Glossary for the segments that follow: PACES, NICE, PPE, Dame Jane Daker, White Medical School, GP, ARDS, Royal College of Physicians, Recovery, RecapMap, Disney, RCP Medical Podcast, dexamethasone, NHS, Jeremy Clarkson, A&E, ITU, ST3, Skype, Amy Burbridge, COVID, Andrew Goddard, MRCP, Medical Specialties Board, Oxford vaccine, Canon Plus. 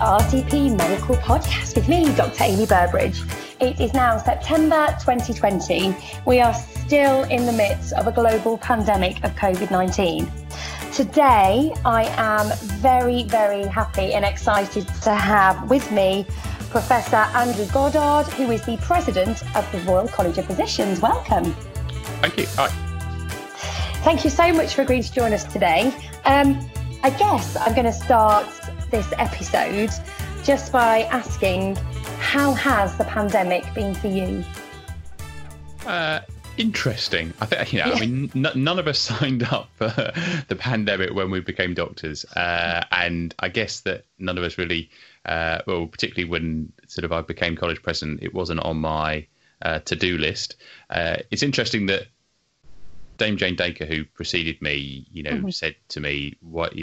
RCP Medical Podcast with me, Dr. Amy Burbridge. It is now September 2020. We are still in the midst of a global pandemic of COVID-19. Today, I am very, very happy and excited to have with me Professor Andrew Goddard, who is the President of the Royal College of Physicians. Welcome. Thank you. Hi. Thank you so much for agreeing to join us today. I guess I'm going to start this episode just by asking, how has the pandemic been for you? Interesting. I think, I mean, none of us signed up for the pandemic when we became doctors. And I guess that none of us really, well, particularly when sort of I became college president, it wasn't on my to-do list. It's interesting that Dame Jane Daker, who preceded me, said to me, "What,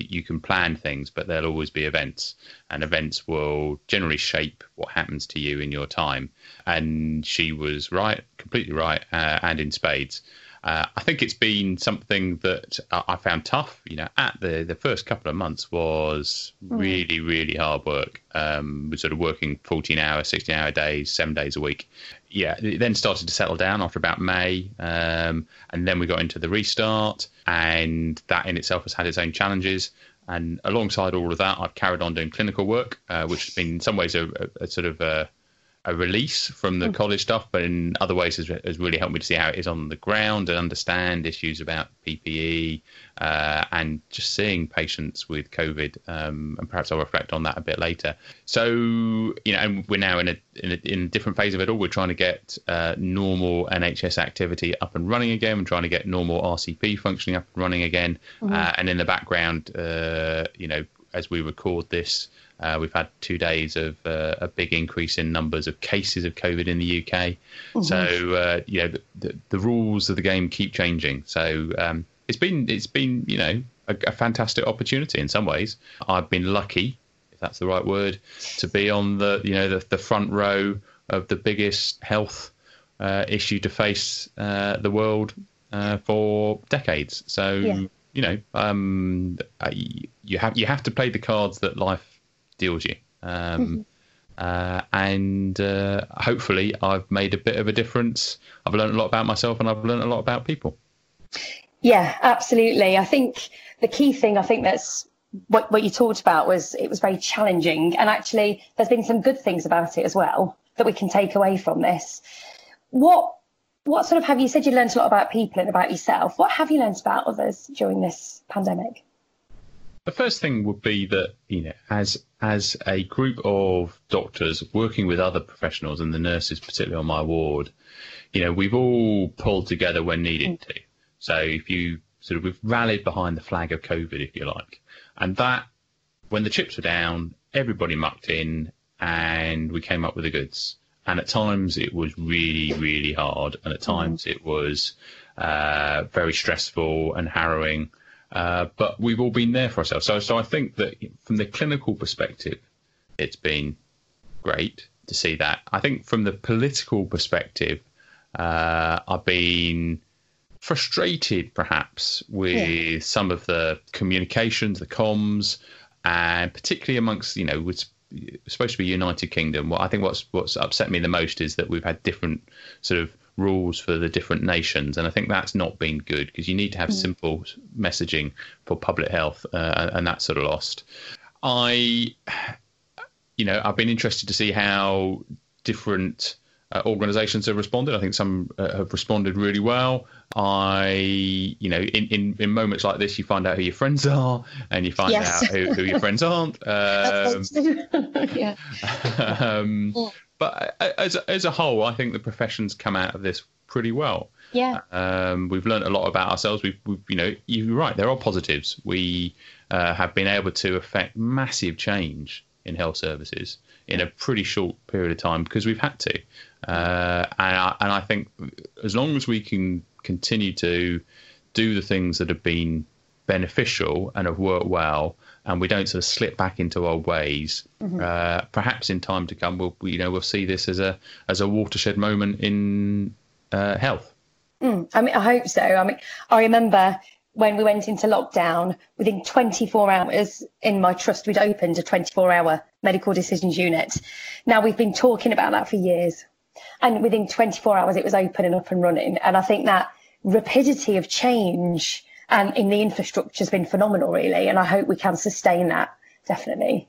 you can plan things, but there'll always be events, and events will generally shape what happens to you in your time." And she was right, completely right, and in spades. I think it's been something that I found tough. At the first couple of months was really, really hard work. We're sort of working 14-hour, 16-hour days, 7 days a week. Yeah, it then started to settle down after about May, and then we got into the restart, and that in itself has had its own challenges. And alongside all of that, I've carried on doing clinical work, which has been in some ways a release from the college stuff, but in other ways has really helped me to see how it is on the ground and understand issues about PPE and just seeing patients with COVID. And perhaps I'll reflect on that a bit later. So, and we're now in a different phase of it all. We're trying to get normal NHS activity up and running again. We're trying to get normal RCP functioning up and running again. And in the background, as we record this, we've had 2 days of a big increase in numbers of cases of COVID in the UK. So, the rules of the game keep changing. So it's been, a fantastic opportunity in some ways. I've been lucky, if that's the right word, to be on the front row of the biggest health issue to face the world for decades. So, you have to play the cards that life deals you. And hopefully I've made a bit of a difference. I've learned a lot about myself and I've learned a lot about people. Yeah, absolutely. I think the key thing, that's what you talked about, was it was very challenging. And actually there's been some good things about it as well that we can take away from this. What sort of, have you said you learned a lot about people and about yourself? What have you learned about others during this pandemic? The first thing would be that, as a group of doctors working with other professionals and the nurses, particularly on my ward, we've all pulled together when needed to. So we've rallied behind the flag of COVID, if you like. And that, when the chips were down, everybody mucked in and we came up with the goods. And at times it was really, really hard. And at times it was very stressful and harrowing. But we've all been there for ourselves. So I think that from the clinical perspective, it's been great to see that. I think from the political perspective, I've been frustrated perhaps with some of the communications, the comms, and particularly amongst, it's supposed to be United Kingdom. Well, I think what's upset me the most is that we've had different sort of rules for the different nations, and I think that's not been good, because you need to have simple messaging for public health, and that's sort of lost. I've been interested to see how different organisations have responded. I think some have responded really well. In moments like this, you find out who your friends are, and you find out who your friends aren't. But as a whole, I think the profession's come out of this pretty well. Yeah. We've learned a lot about ourselves. We've you're right, there are positives. We have been able to effect massive change in health services in a pretty short period of time because we've had to. And I think as long as we can continue to do the things that have been beneficial and have worked well, and we don't sort of slip back into old ways. Mm-hmm. Perhaps in time to come, we'll see this as a watershed moment in health. I hope so. I remember when we went into lockdown, within 24 hours in my trust, we'd opened a 24-hour medical decisions unit. Now, we've been talking about that for years, and within 24 hours, it was open and up and running. And I think that rapidity of change in the infrastructure has been phenomenal, really. And I hope we can sustain that, definitely.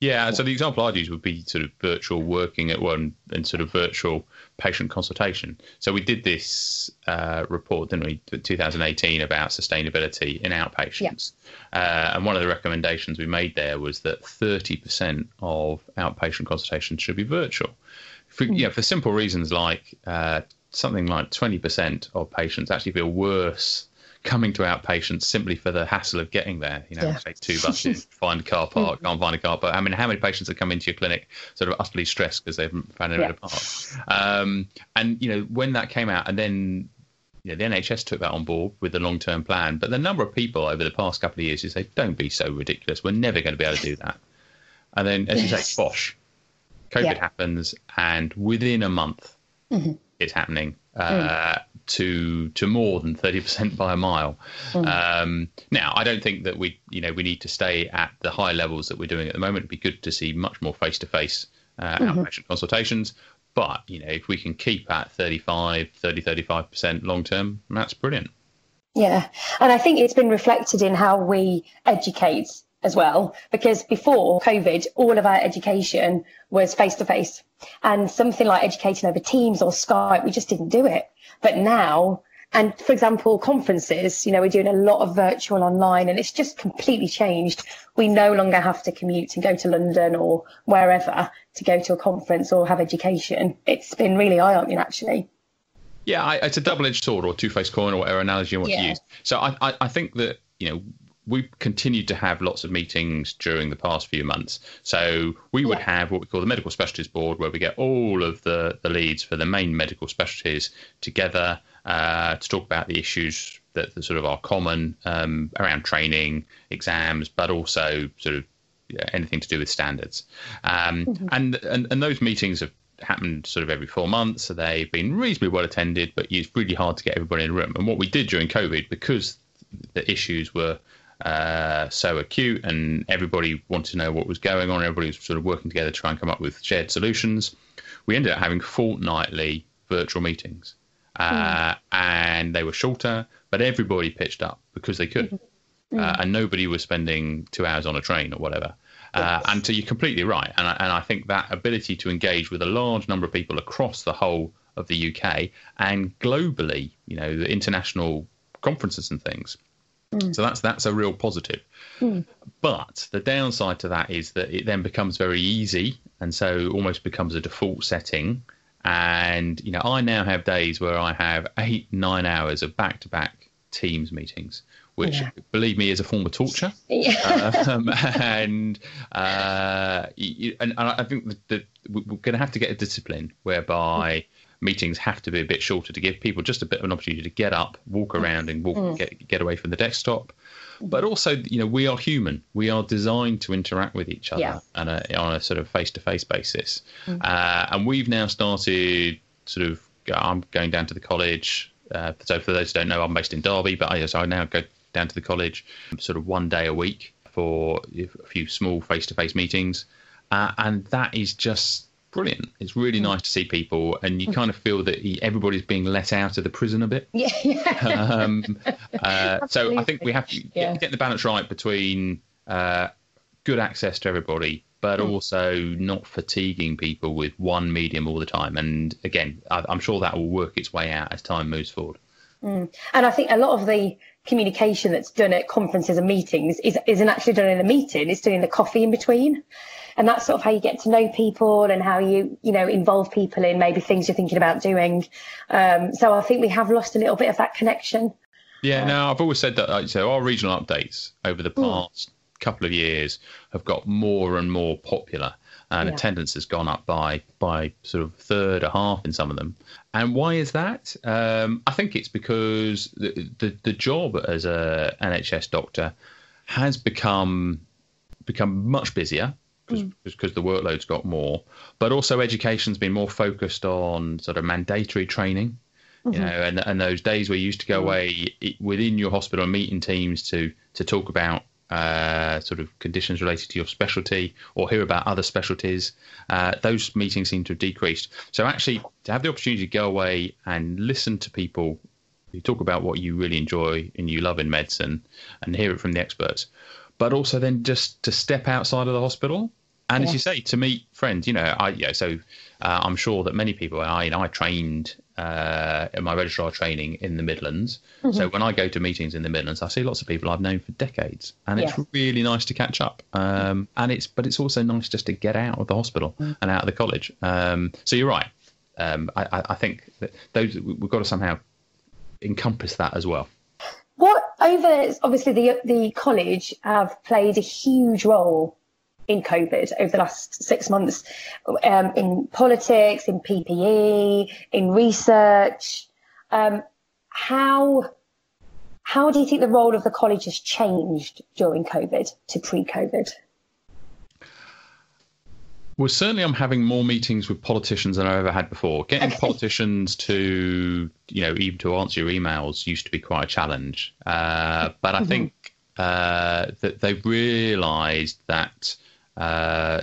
Yeah, so the example I'd use would be sort of virtual working at one and sort of virtual patient consultation. So we did this report, didn't we, 2018, about sustainability in outpatients. Yeah. And one of the recommendations we made there was that 30% of outpatient consultations should be virtual. For simple reasons like something like 20% of patients actually feel worse coming to outpatients simply for the hassle of getting there, take two buses, find a car park, can't find a car park. I mean, how many patients have come into your clinic sort of utterly stressed because they haven't found anywhere to park? And when that came out, and then the NHS took that on board with the long-term plan. But the number of people over the past couple of years who say, "Don't be so ridiculous. We're never going to be able to do that." And then, as you say, bosh, COVID happens, and within a month, it's happening. To more than 30% by a mile. Now, I don't think that we need to stay at the high levels that we're doing at the moment. It'd be good to see much more face-to-face outpatient consultations. But, if we can keep at 35% long-term, that's brilliant. Yeah. And I think it's been reflected in how we educate as well, because before COVID, all of our education was face-to-face, and something like educating over Teams or Skype, we just didn't do it. But now, and for example, conferences, we're doing a lot of virtual online, and it's just completely changed. We no longer have to commute and go to London or wherever to go to a conference or have education. It's been really eye-opening, actually. Yeah, it's a double-edged sword, or two-faced coin, or whatever analogy you want to use. So I think that, we've continued to have lots of meetings during the past few months. So we would have what we call the Medical Specialties Board, where we get all of the leads for the main medical specialties together to talk about the issues that sort of are common around training, exams, but also sort of anything to do with standards. And those meetings have happened sort of every 4 months. So they've been reasonably well attended, but it's really hard to get everybody in the room. And what we did during COVID, because the issues were so acute and everybody wanted to know what was going on, everybody was sort of working together to try and come up with shared solutions, we ended up having fortnightly virtual meetings, and they were shorter, but everybody pitched up because they could, and nobody was spending 2 hours on a train or whatever. And so you're completely right, and I think that ability to engage with a large number of people across the whole of the UK and globally, the international conferences and things, so that's a real positive. But the downside to that is that it then becomes very easy, and so almost becomes a default setting. And I now have days where I have 8-9 hours of back-to-back Teams meetings, which, believe me, is a form of torture. And I think that we're going to have to get a discipline whereby meetings have to be a bit shorter to give people just a bit of an opportunity to get up, walk around, and get away from the desktop. But also, we are human. We are designed to interact with each other on a sort of face-to-face basis. And we've now started sort of, I'm going down to the college. So for those who don't know, I'm based in Derby, but I now go down to the college sort of 1 day a week for a few small face-to-face meetings. And that is just brilliant. It's really nice to see people, and you kind of feel that everybody's being let out of the prison a bit. So I think we have to get the balance right between good access to everybody, but also not fatiguing people with one medium all the time. And again, I'm sure that will work its way out as time moves forward. And I think a lot of the communication that's done at conferences and meetings isn't actually done in a meeting. It's doing the coffee in between. And that's sort of how you get to know people and how you, involve people in maybe things you're thinking about doing. So I think we have lost a little bit of that connection. Yeah, no, I've always said that. So our regional updates over the past couple of years have got more and more popular. and attendance has gone up by sort of third or half in some of them. And why is that? I think it's because the job as a NHS doctor has become much busier because the workload's got more, but also education's been more focused on sort of mandatory training, you know, and those days where you used to go away within your hospital and meet in teams to talk about sort of conditions related to your specialty or hear about other specialties, those meetings seem to have decreased. So actually to have the opportunity to go away and listen to people who talk about what you really enjoy and you love in medicine and hear it from the experts, but also then just to step outside of the hospital. And as you say, to meet friends, you know, so I'm sure that many people, I trained in my registrar training in the Midlands. So when I go to meetings in the Midlands, I see lots of people I've known for decades, and it's really nice to catch up. But it's also nice just to get out of the hospital and out of the college. So you're right. I think that we've got to somehow encompass that as well. Obviously the college have played a huge role in COVID over the last 6 months, in politics, in PPE, in research. How do you think the role of the college has changed during COVID to pre-COVID? Well, certainly I'm having more meetings with politicians than I ever had before. Getting politicians to, you know, even to answer your emails used to be quite a challenge. But I think that they've realised that,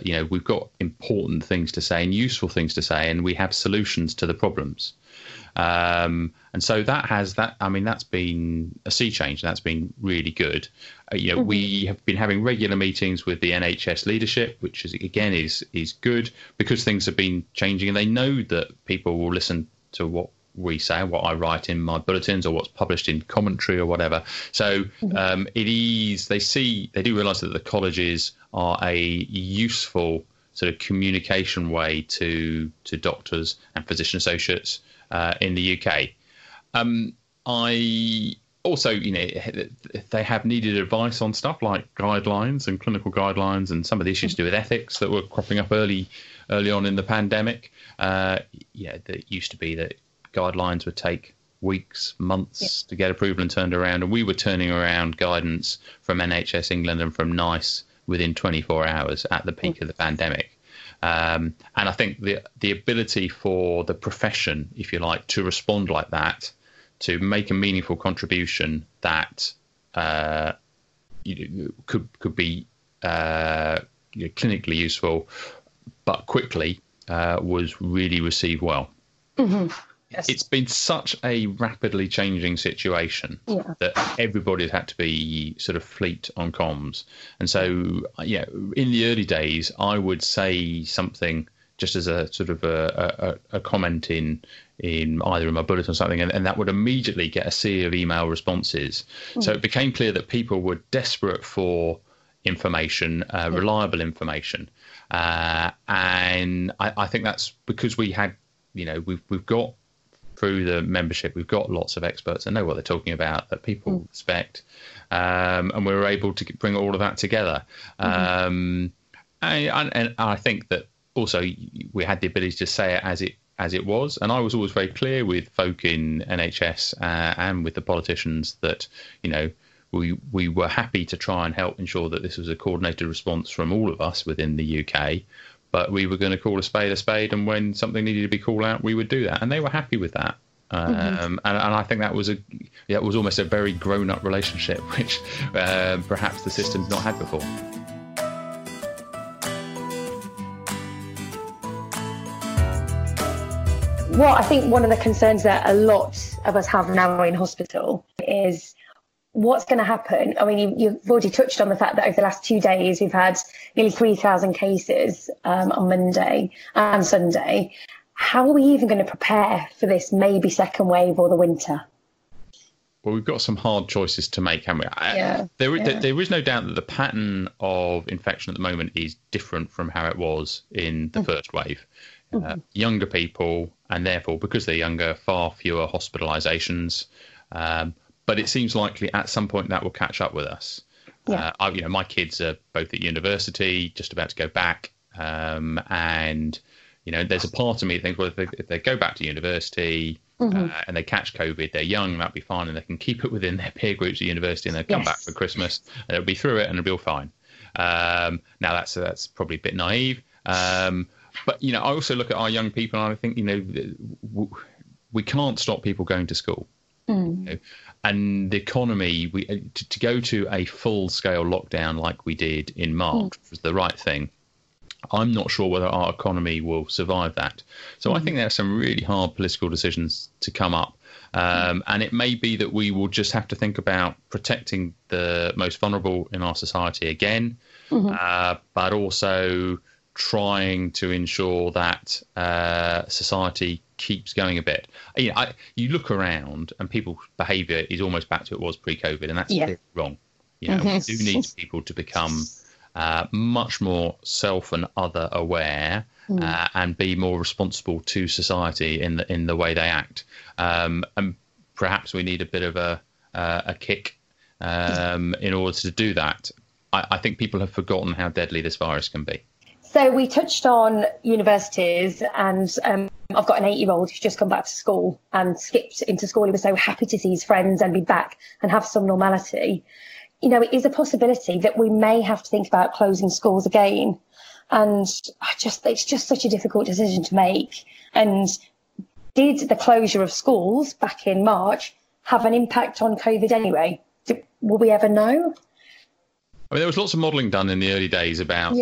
you know, we've got important things to say and useful things to say, and we have solutions to the problems. And so that's been a sea change. That's been really good. We have been having regular meetings with the NHS leadership, which is good because things have been changing, and they know that people will listen to what we say, what I write in my bulletins, or what's published in commentary or whatever. So they do realise that the colleges are a useful sort of communication way to doctors and physician associates in the UK. I also, you know, they have needed advice on stuff like guidelines and clinical guidelines and some of the issues to do with ethics that were cropping up early on in the pandemic. That used to be that guidelines would take weeks, months to get approval and turned around. And we were turning around guidance from NHS England and from NICE within 24 hours at the peak of the pandemic. And I think the ability for the profession, if you like, to respond like that, to make a meaningful contribution that could be clinically useful, but quickly, was really received well. Yes. It's been such a rapidly changing situation that everybody's had to be sort of fleet on comms. And so, in the early days, I would say something just as a sort of a comment in either in my bulletin or something, and that would immediately get a sea of email responses. So it became clear that people were desperate for information, reliable information. And I think that's because we had, you know, we've got, through the membership, we've got lots of experts that know what they're talking about, that people respect, and we're able to bring all of that together. And I think that also we had the ability to say it as it was, and I was always very clear with folk in NHS and with the politicians that, you know, we were happy to try and help ensure that this was a coordinated response from all of us within the UK. But we were going to call a spade, and when something needed to be called out, we would do that, and they were happy with that. And I think that was it was almost a very grown-up relationship, which perhaps the system's not had before. Well, I think one of the concerns that a lot of us have now in hospital is what's going to happen. I mean, you've already touched on the fact that over the last 2 days, we've had nearly 3,000 cases on Monday and Sunday. How are we even going to prepare for this maybe second wave or the winter? Well, we've got some hard choices to make, haven't we? There is no doubt that the pattern of infection at the moment is different from how it was in the first wave. Younger people, and therefore, because they're younger, far fewer hospitalisations. But it seems likely at some point that will catch up with us. My kids are both at university, just about to go back, And, you know, there's a part of me that thinks, well, if they go back to university and they catch COVID, they're young, that'll be fine, and they can keep it within their peer groups at university, and they'll come back for Christmas, and it'll be through it, and it'll be all fine. Now, that's probably a bit naive. But, you know, I also look at our young people, and I think, you know, we can't stop people going to school. You know? And the economy, to go to a full-scale lockdown like we did in March was the right thing. I'm not sure whether our economy will survive that. So I think there are some really hard political decisions to come up. And it may be that we will just have to think about protecting the most vulnerable in our society again, but also trying to ensure that society keeps going a bit. You know, you look around and people's behaviour is almost back to it was pre-COVID, and that's clearly wrong. You know, we do need people to become much more self and other aware and be more responsible to society in the way they act. And perhaps we need a bit of a kick in order to do that. I think people have forgotten how deadly this virus can be. So we touched on universities, and I've got an 8-year-old who's just come back to school and skipped into school. He was so happy to see his friends and be back and have some normality. You know, it is a possibility that we may have to think about closing schools again. And it's just such a difficult decision to make. And did the closure of schools back in March have an impact on COVID anyway? Will we ever know? I mean, there was lots of modelling done in the early days about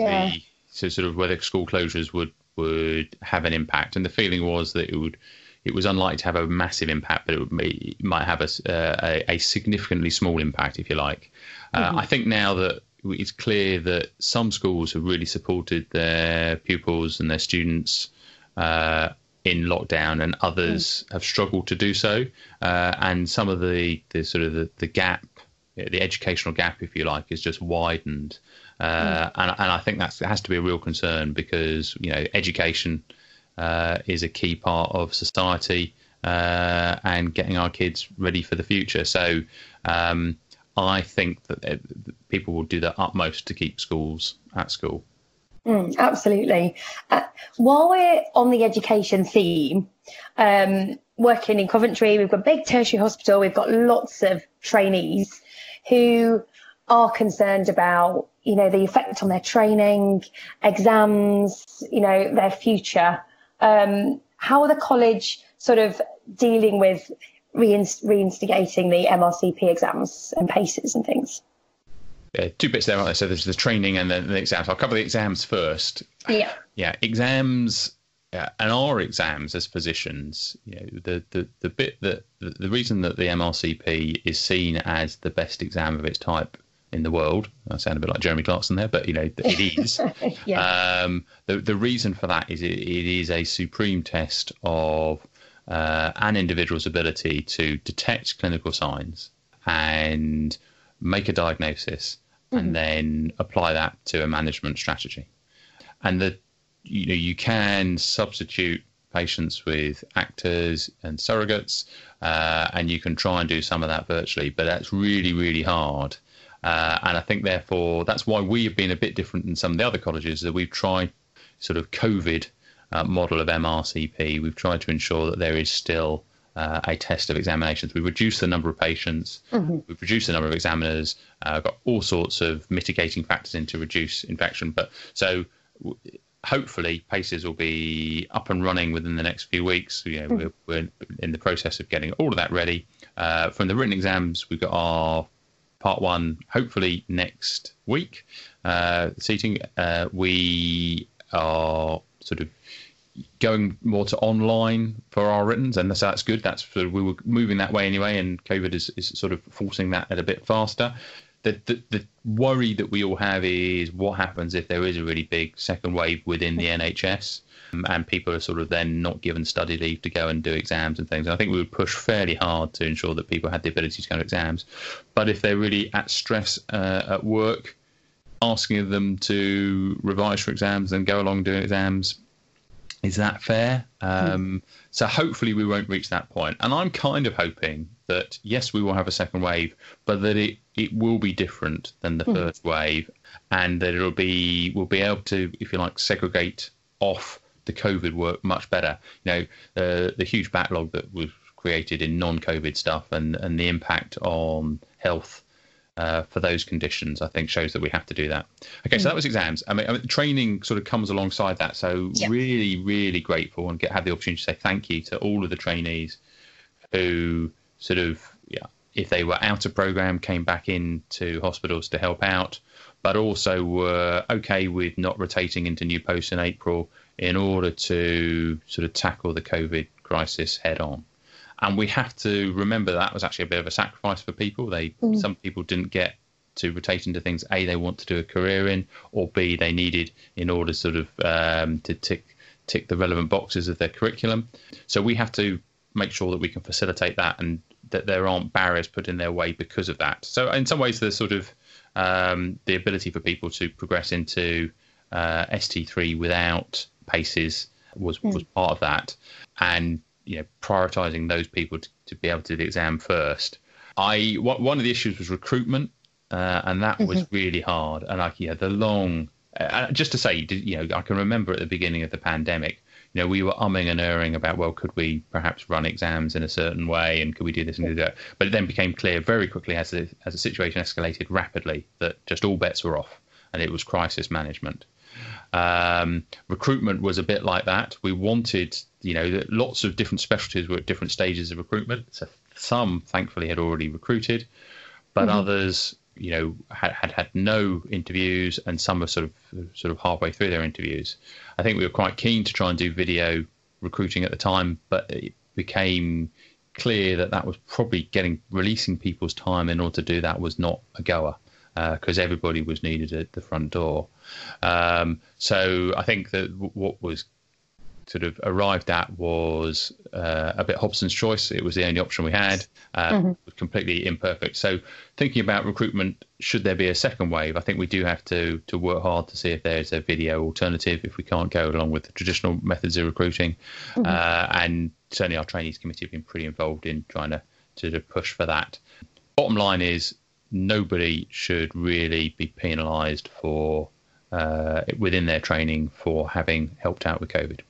sort of whether school closures would have an impact. And the feeling was that it was unlikely to have a massive impact, but it might have a significantly small impact, if you like. I think now that it's clear that some schools have really supported their pupils and their students in lockdown, and others have struggled to do so. And some of the gap, the educational gap, if you like, is just widened. And I think that has to be a real concern, because, you know, education is a key part of society and getting our kids ready for the future. So I think that people will do their utmost to keep schools at school. Absolutely. While we're on the education theme, working in Coventry, we've got a big tertiary hospital. We've got lots of trainees who are concerned about, you know, the effect on their training, exams, you know, their future. How are the college sort of dealing with reinstigating the MRCP exams and PACES and things? Yeah, two bits there, aren't there? So there's the training and then the exams. I'll cover the exams first. Yeah, exams and our exams as physicians. You know, the bit that the reason that the MRCP is seen as the best exam of its type in the world. I sound a bit like Jeremy Clarkson there, but, you know, it is. The reason for that is it is a supreme test of an individual's ability to detect clinical signs and make a diagnosis and then apply that to a management strategy. And you know, you can substitute patients with actors and surrogates, and you can try and do some of that virtually, but that's really, really hard. And I think, therefore, that's why we have been a bit different than some of the other colleges, that we've tried sort of COVID model of MRCP. We've tried to ensure that there is still a test of examinations. We've reduced the number of patients. We've reduced the number of examiners. Got all sorts of mitigating factors in to reduce infection. But so hopefully PACES will be up and running within the next few weeks. You know, we're in the process of getting all of that ready. From the written exams, we've got our Part 1, hopefully next week. Seating, we are sort of going more to online for our writtens, and that's good. That's sort of, we were moving that way anyway, and COVID is sort of forcing that at a bit faster. The worry that we all have is what happens if there is a really big second wave within the NHS, and people are sort of then not given study leave to go and do exams and things. And I think we would push fairly hard to ensure that people had the ability to go to exams. But if they're really at stress at work, asking them to revise for exams and go along doing exams, is that fair? So hopefully we won't reach that point. And I'm kind of hoping that, yes, we will have a second wave, but that it will be different than the first wave, and that we'll be able to, if you like, segregate off the COVID work much better. You know, the huge backlog that was created in non-COVID stuff and the impact on health for those conditions, I think, shows that we have to do that. Okay, so that was exams. I mean, training sort of comes alongside that. So really, really grateful and have the opportunity to say thank you to all of the trainees who sort of, if they were out of program, came back into hospitals to help out, but also were okay with not rotating into new posts in April in order to sort of tackle the COVID crisis head on. And we have to remember that was actually a bit of a sacrifice for people. Some people didn't get to rotate into things, A, they want to do a career in, or B, they needed in order sort of to tick the relevant boxes of their curriculum. So we have to make sure that we can facilitate that and that there aren't barriers put in their way because of that. So in some ways, there's sort of the ability for people to progress into ST3 without PACES was part of that. And prioritising those people to be able to do the exam first. One of the issues was recruitment, and that was really hard. And just to say, I can remember at the beginning of the pandemic, we were umming and erring about, well, could we perhaps run exams in a certain way, and could we do this and do that? But it then became clear very quickly as the situation escalated rapidly that just all bets were off, and it was crisis management. Recruitment was a bit like that. We wanted, lots of different specialties were at different stages of recruitment. So some, thankfully, had already recruited, but others, had no interviews, and some are sort of halfway through their interviews. I think we were quite keen to try and do video recruiting at the time, but it became clear that was probably releasing people's time in order to do that was not a goer, because everybody was needed at the front door. So I think that what was sort of arrived at was a bit Hobson's choice. It was the only option we had, completely imperfect. So thinking about recruitment, should there be a second wave? I think we do have to work hard to see if there's a video alternative if we can't go along with the traditional methods of recruiting. And certainly our trainees committee have been pretty involved in trying to push for that. Bottom line is, nobody should really be penalised for within their training for having helped out with COVID.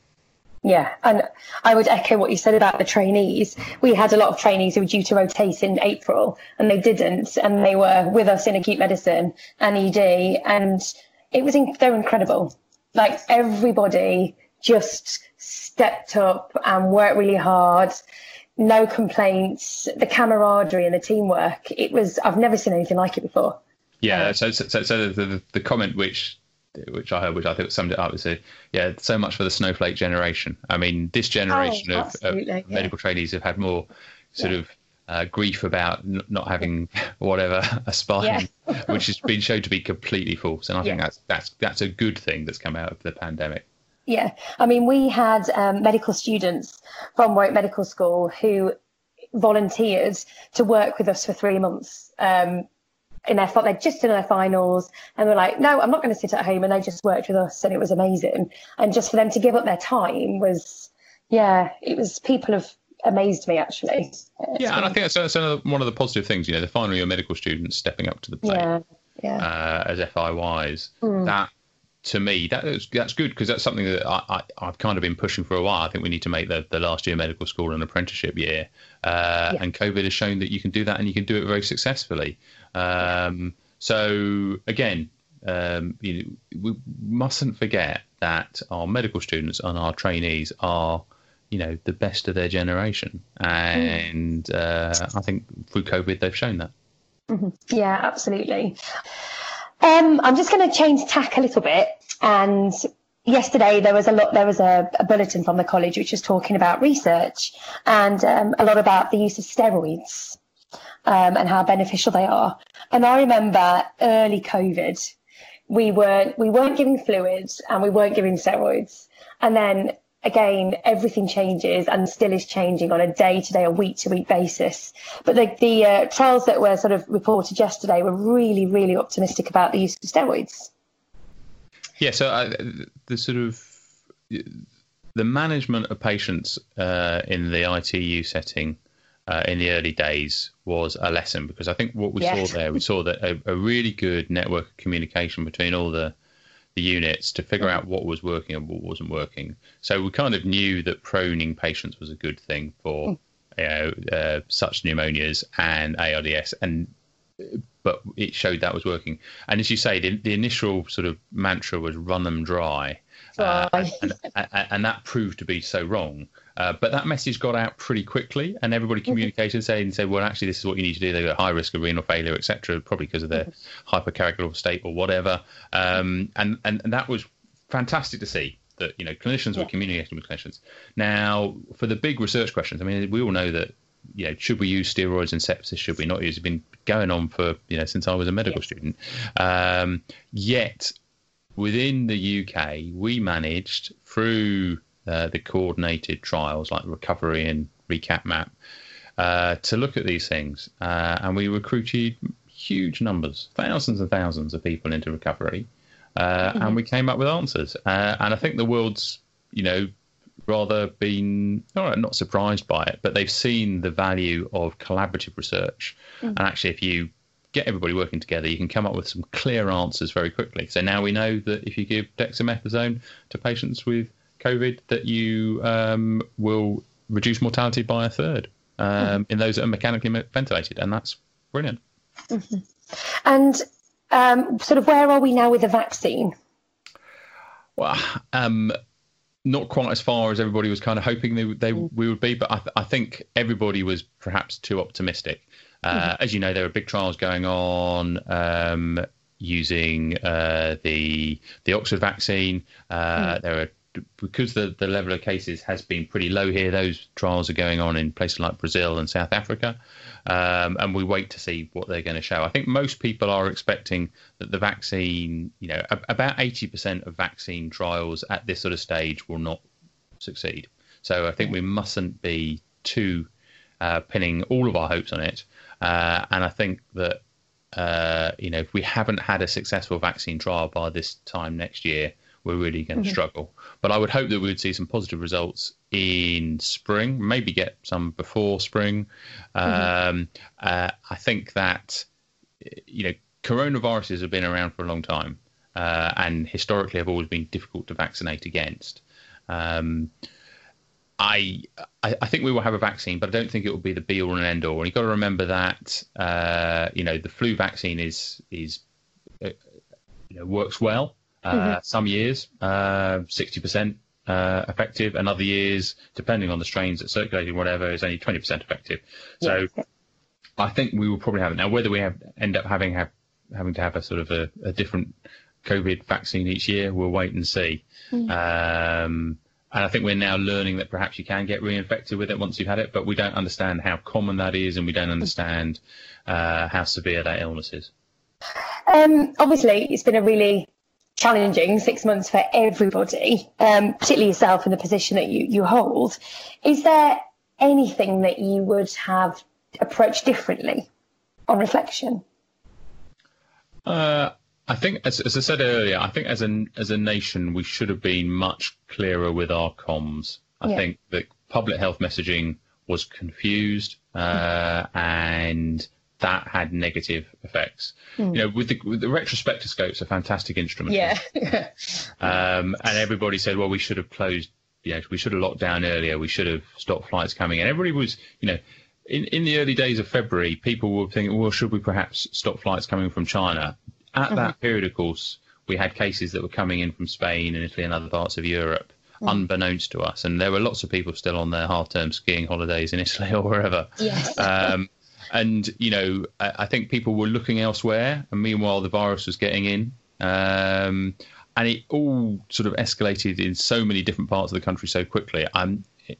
Yeah, and I would echo what you said about the trainees. We had a lot of trainees who were due to rotate in April, and they didn't, and they were with us in acute medicine and ED, and it was they're incredible. Like, everybody just stepped up and worked really hard. No complaints, the camaraderie and the teamwork, it was, I've never seen anything like it before. Yeah, so the comment which I heard, which I think summed it up, is so much for the snowflake generation. I mean, this generation of medical trainees have had more sort of grief about not having whatever a spine, which has been shown to be completely false. And I think that's a good thing that's come out of the pandemic. Yeah, I mean, we had medical students from White Medical School who volunteered to work with us for 3 months. They'd just done their finals, and were like, "No, I'm not going to sit at home." And they just worked with us, and it was amazing. And just for them to give up their time was, people have amazed me, actually. And I think that's another one of the positive things. The final year medical students stepping up to the plate as FIYs. To me, that's good, because that's something that I've kind of been pushing for a while. I think we need to make the last year medical school an apprenticeship year. And COVID has shown that you can do that, and you can do it very successfully. So again, we mustn't forget that our medical students and our trainees are, the best of their generation. And I think through COVID, they've shown that. Yeah, absolutely. I'm just going to change tack a little bit. And yesterday there was a bulletin from the college which was talking about research and a lot about the use of steroids and how beneficial they are. And I remember early COVID, we weren't giving fluids and we weren't giving steroids. And then again, everything changes and still is changing on a day-to-day or week-to-week basis. But the trials that were sort of reported yesterday were really, really optimistic about the use of steroids. Yeah, so the management of patients in the ITU setting in the early days was a lesson, because I think what we saw there, we saw that a really good network of communication between all the units to figure out what was working and what wasn't working. So we kind of knew that proning patients was a good thing for such pneumonias and ARDS, but it showed that was working. And as you say, the initial sort of mantra was run them dry. And that proved to be so wrong. But that message got out pretty quickly, and everybody communicated saying, well, actually, this is what you need to do. They've got high risk of renal failure, et cetera, probably because of their hypercaricatural state or whatever. And that was fantastic to see that, clinicians were communicating with clinicians. Now, for the big research questions, I mean, we all know that, should we use steroids in sepsis? Should we not use? It's been going on for, since I was a medical student. Yet within the UK, we managed through the coordinated trials like Recovery and RecapMap to look at these things. And we recruited huge numbers, thousands and thousands of people into Recovery. And we came up with answers. And I think the world's, rather been not surprised by it, but they've seen the value of collaborative research. And actually, if you get everybody working together, you can come up with some clear answers very quickly. So now we know that if you give dexamethasone to patients with COVID, that you will reduce mortality by 1/3 in those that are mechanically ventilated, and that's brilliant. And sort of where are we now with the vaccine? Well, not quite as far as everybody was kind of hoping we would be, but I think everybody was perhaps too optimistic. As you know, there are big trials going on using the Oxford vaccine. There are, because the level of cases has been pretty low here, those trials are going on in places like Brazil and South Africa, and we wait to see what they're going to show. I think most people are expecting that the vaccine, about 80% of vaccine trials at this sort of stage will not succeed. So I think we mustn't be too pinning all of our hopes on it. And I think that, if we haven't had a successful vaccine trial by this time next year, we're really going to struggle. But I would hope that we would see some positive results in spring, maybe get some before spring. I think that, coronaviruses have been around for a long time and historically have always been difficult to vaccinate against. I think we will have a vaccine, but I don't think it will be the be all and end all. And you've got to remember that, the flu vaccine works well. Some years, 60% effective, and other years, depending on the strains that circulate and whatever, is only 20% effective. So I think we will probably have it. Now, whether we end up having to have a sort of a different COVID vaccine each year, we'll wait and see. And I think we're now learning that perhaps you can get reinfected with it once you've had it, but we don't understand how common that is, and we don't understand how severe that illness is. Obviously, it's been a really challenging 6 months for everybody, particularly yourself in the position that you hold. Is there anything that you would have approached differently on reflection? I think, as I said earlier, I think as a nation, we should have been much clearer with our comms. I think that public health messaging was confused and that had negative effects. With the retrospectoscope's a fantastic instrument. And everybody said, well, we should have closed, we should have locked down earlier. We should have stopped flights coming in. Everybody was, in the early days of February, people were thinking, well, should we perhaps stop flights coming from China? At that period, of course, we had cases that were coming in from Spain and Italy and other parts of Europe, unbeknownst to us. And there were lots of people still on their half-term skiing holidays in Italy or wherever. And, I think people were looking elsewhere, and meanwhile the virus was getting in. And it all sort of escalated in so many different parts of the country so quickly.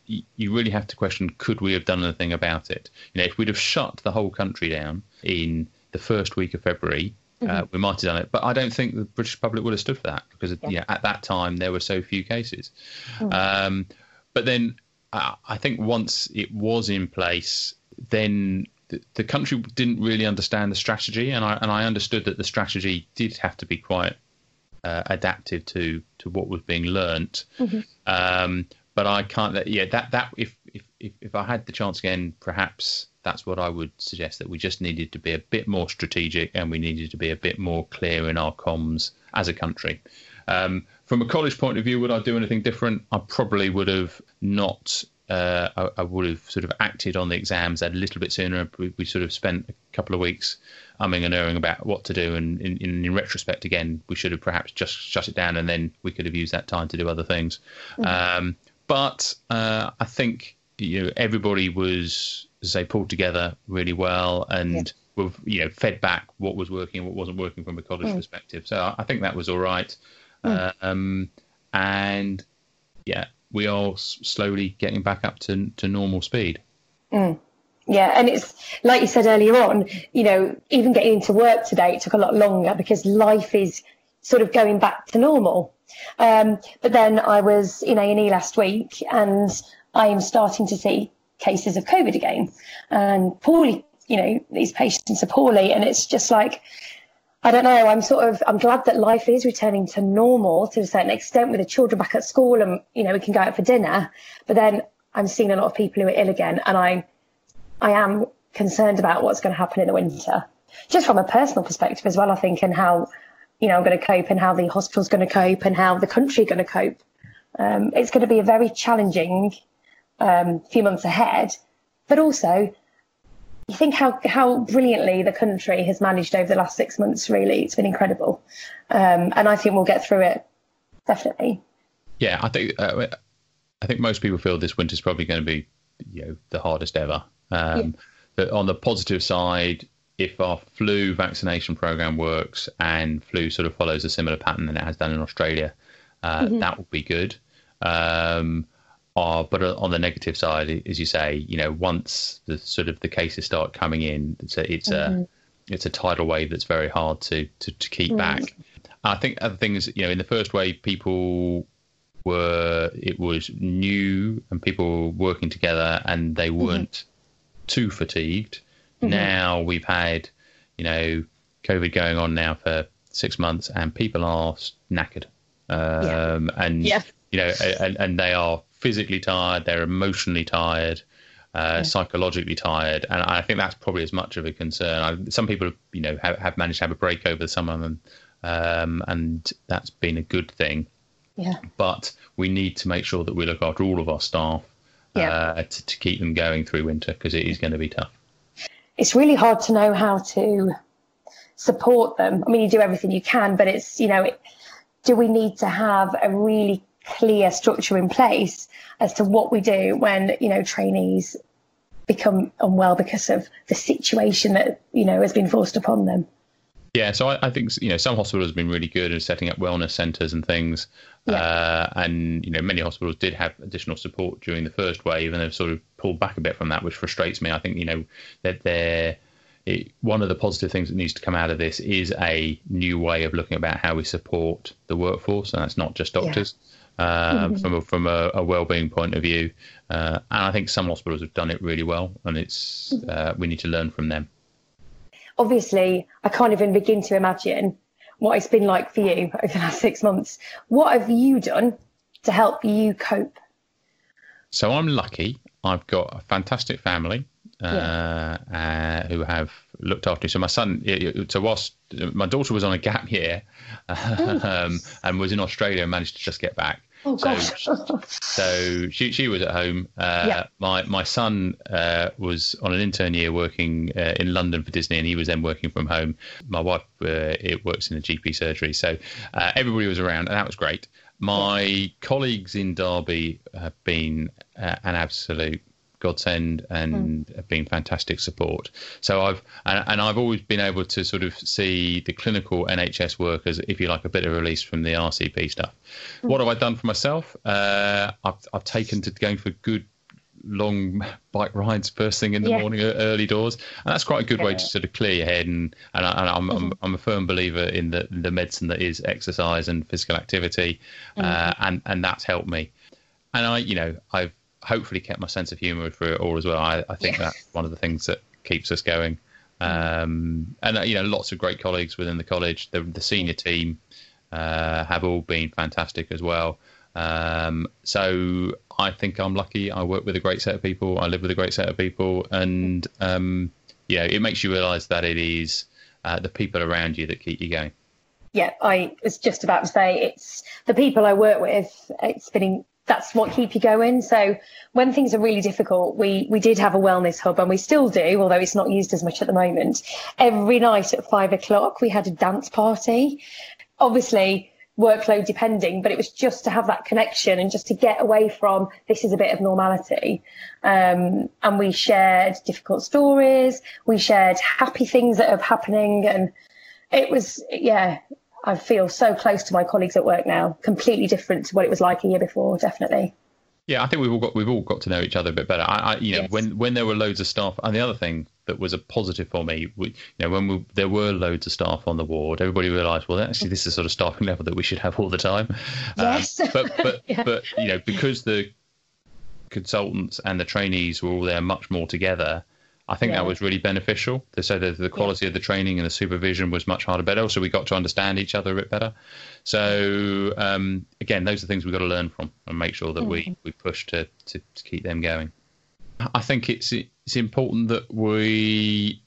You really have to question, could we have done anything about it? If we'd have shut the whole country down in the first week of February, we might have done it. But I don't think the British public would have stood for that, because at that time there were so few cases. But then I think once it was in place, then the country didn't really understand the strategy, and I understood that the strategy did have to be quite adaptive to what was being learnt. But I can't. That if if I had the chance again, perhaps that's what I would suggest, that we just needed to be a bit more strategic and we needed to be a bit more clear in our comms as a country. From a college point of view, would I do anything different? I probably would have not. I would have sort of acted on the exams a little bit sooner. We sort of spent a couple of weeks umming and erring about what to do. And in retrospect, again, we should have perhaps just shut it down and then we could have used that time to do other things. But I think, you know, everybody was, as I say, pulled together really well and were, you know, fed back what was working and what wasn't working from a college perspective. So I think that was all right. And yeah, we are slowly getting back up to normal speed. Yeah, and it's like you said earlier on, you know, even getting into work today, it took a lot longer because life is sort of going back to normal. But then I was in A&E last week and I am starting to see cases of COVID again. And poorly, you know, these patients are poorly, and it's just like, I don't know, I'm glad that life is returning to normal to a certain extent with the children back at school and, you know, we can go out for dinner. But then I'm seeing a lot of people who are ill again, and I am concerned about what's going to happen in the winter, just from a personal perspective as well, I think, and how, you know, I'm going to cope and how the hospital's going to cope and how the country going to cope. It's going to be a very challenging few months ahead, but also you think how brilliantly the country has managed over the last 6 months, really. It's been incredible. And I think we'll get through it, definitely. Yeah, I think most people feel this winter's probably going to be, you know, the hardest ever. But on the positive side, if our flu vaccination program works and flu sort of follows a similar pattern than it has done in Australia, that would be good. But on the negative side, as you say, you know, once the sort of the cases start coming in, it's a tidal wave that's very hard to keep back. I think other things, you know, in the first wave, it was new and people were working together and they weren't too fatigued. Now we've had, you know, COVID going on now for 6 months and people are knackered. You know, and they are physically tired, they're emotionally tired, psychologically tired, and I think that's probably as much of a concern. Some people, you know, have managed to have a break over the summer, and that's been a good thing. Yeah. But we need to make sure that we look after all of our staff to keep them going through winter, because it is going to be tough. It's really hard to know how to support them. I mean, you do everything you can, but it's, you know, do we need to have a really clear structure in place as to what we do when, you know, trainees become unwell because of the situation that, you know, has been forced upon them? Yeah, so I think, you know, some hospitals have been really good at setting up wellness centres and things, and, you know, many hospitals did have additional support during the first wave, and they've sort of pulled back a bit from that, which frustrates me. I think, you know, that one of the positive things that needs to come out of this is a new way of looking about how we support the workforce, and that's not just doctors. Yeah. From a well-being point of view, and I think some hospitals have done it really well, and it's we need to learn from them. Obviously, I can't even begin to imagine what it's been like for you over the last 6 months. What have you done to help you cope? So I'm lucky. I've got a fantastic family who have looked after me. So my son, whilst my daughter was on a gap year and was in Australia and managed to just get back. Oh, gosh. So she was at home. My son was on an intern year working in London for Disney, and he was then working from home. My wife works in a GP surgery, so everybody was around, and that was great. My colleagues in Derby have been an absolute godsend and have been fantastic support. So I've always been able to sort of see the clinical NHS work as, if you like, a bit of release from the RCP stuff. What have I done for myself? I've taken to going for good long bike rides first thing in the morning, early doors, and that's quite a good way to sort of clear your head, and I'm a firm believer in the medicine that is exercise and physical activity, and that's helped me. And I've hopefully kept my sense of humour through it all as well. I think that's one of the things that keeps us going. And you know, lots of great colleagues within the college, the senior team have all been fantastic as well. So I think I'm lucky. I work with a great set of people. I live with a great set of people. And, yeah, it makes you realise that it is the people around you that keep you going. Yeah, I was just about to say it's the people I work with. It's been, that's what keep you going. So when things are really difficult, we did have a wellness hub, and we still do, although it's not used as much at the moment. Every night at 5 o'clock, we had a dance party. Obviously, workload depending, but it was just to have that connection and just to get away from this is a bit of normality. And we shared difficult stories, we shared happy things that are happening, and it was, yeah, I feel so close to my colleagues at work now, completely different to what it was like a year before, definitely. Yeah, I think we've all got to know each other a bit better. I, you know, yes. when there were loads of staff, and the other thing that was a positive for me, there were loads of staff on the ward, everybody realised, well, actually, this is the sort of staffing level that we should have all the time. Yes. But yeah. But you know, because the consultants and the trainees were all there much more together, I think that was really beneficial. So the quality of the training and the supervision was much harder, better. So we got to understand each other a bit better. So again, those are things we've got to learn from and make sure that we push to keep them going. I think it's important that we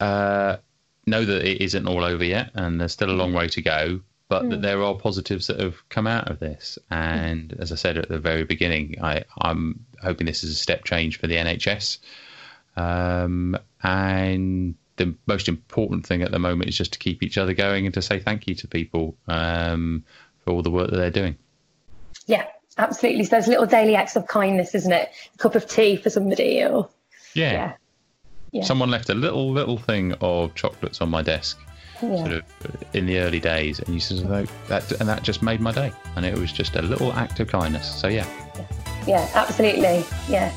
know that it isn't all over yet, and there's still a long way to go, but that there are positives that have come out of this. And as I said at the very beginning, I'm hoping this is a step change for the NHS. And the most important thing at the moment is just to keep each other going and to say thank you to people for all the work that they're doing. Yeah, absolutely. So those little daily acts of kindness, isn't it? A cup of tea for somebody, or yeah. Someone left a little thing of chocolates on my desk, sort of in the early days, and you said that just made my day, and it was just a little act of kindness. So yeah, absolutely, yeah.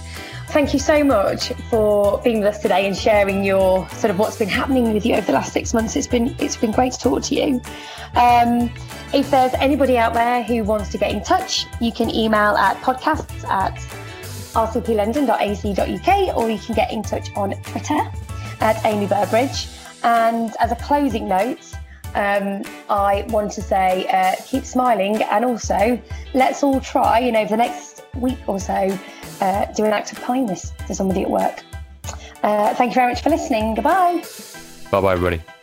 Thank you so much for being with us today and sharing your sort of what's been happening with you over the last 6 months. It's been great to talk to you. If there's anybody out there who wants to get in touch, you can email at podcasts@rcplondon.ac.uk, or you can get in touch on Twitter at Amy Burbridge. And as a closing note, I want to say keep smiling, and also let's all try, you know, over the next week or so, do an act of kindness to somebody at work. Thank you very much for listening. Goodbye. Bye-bye, everybody.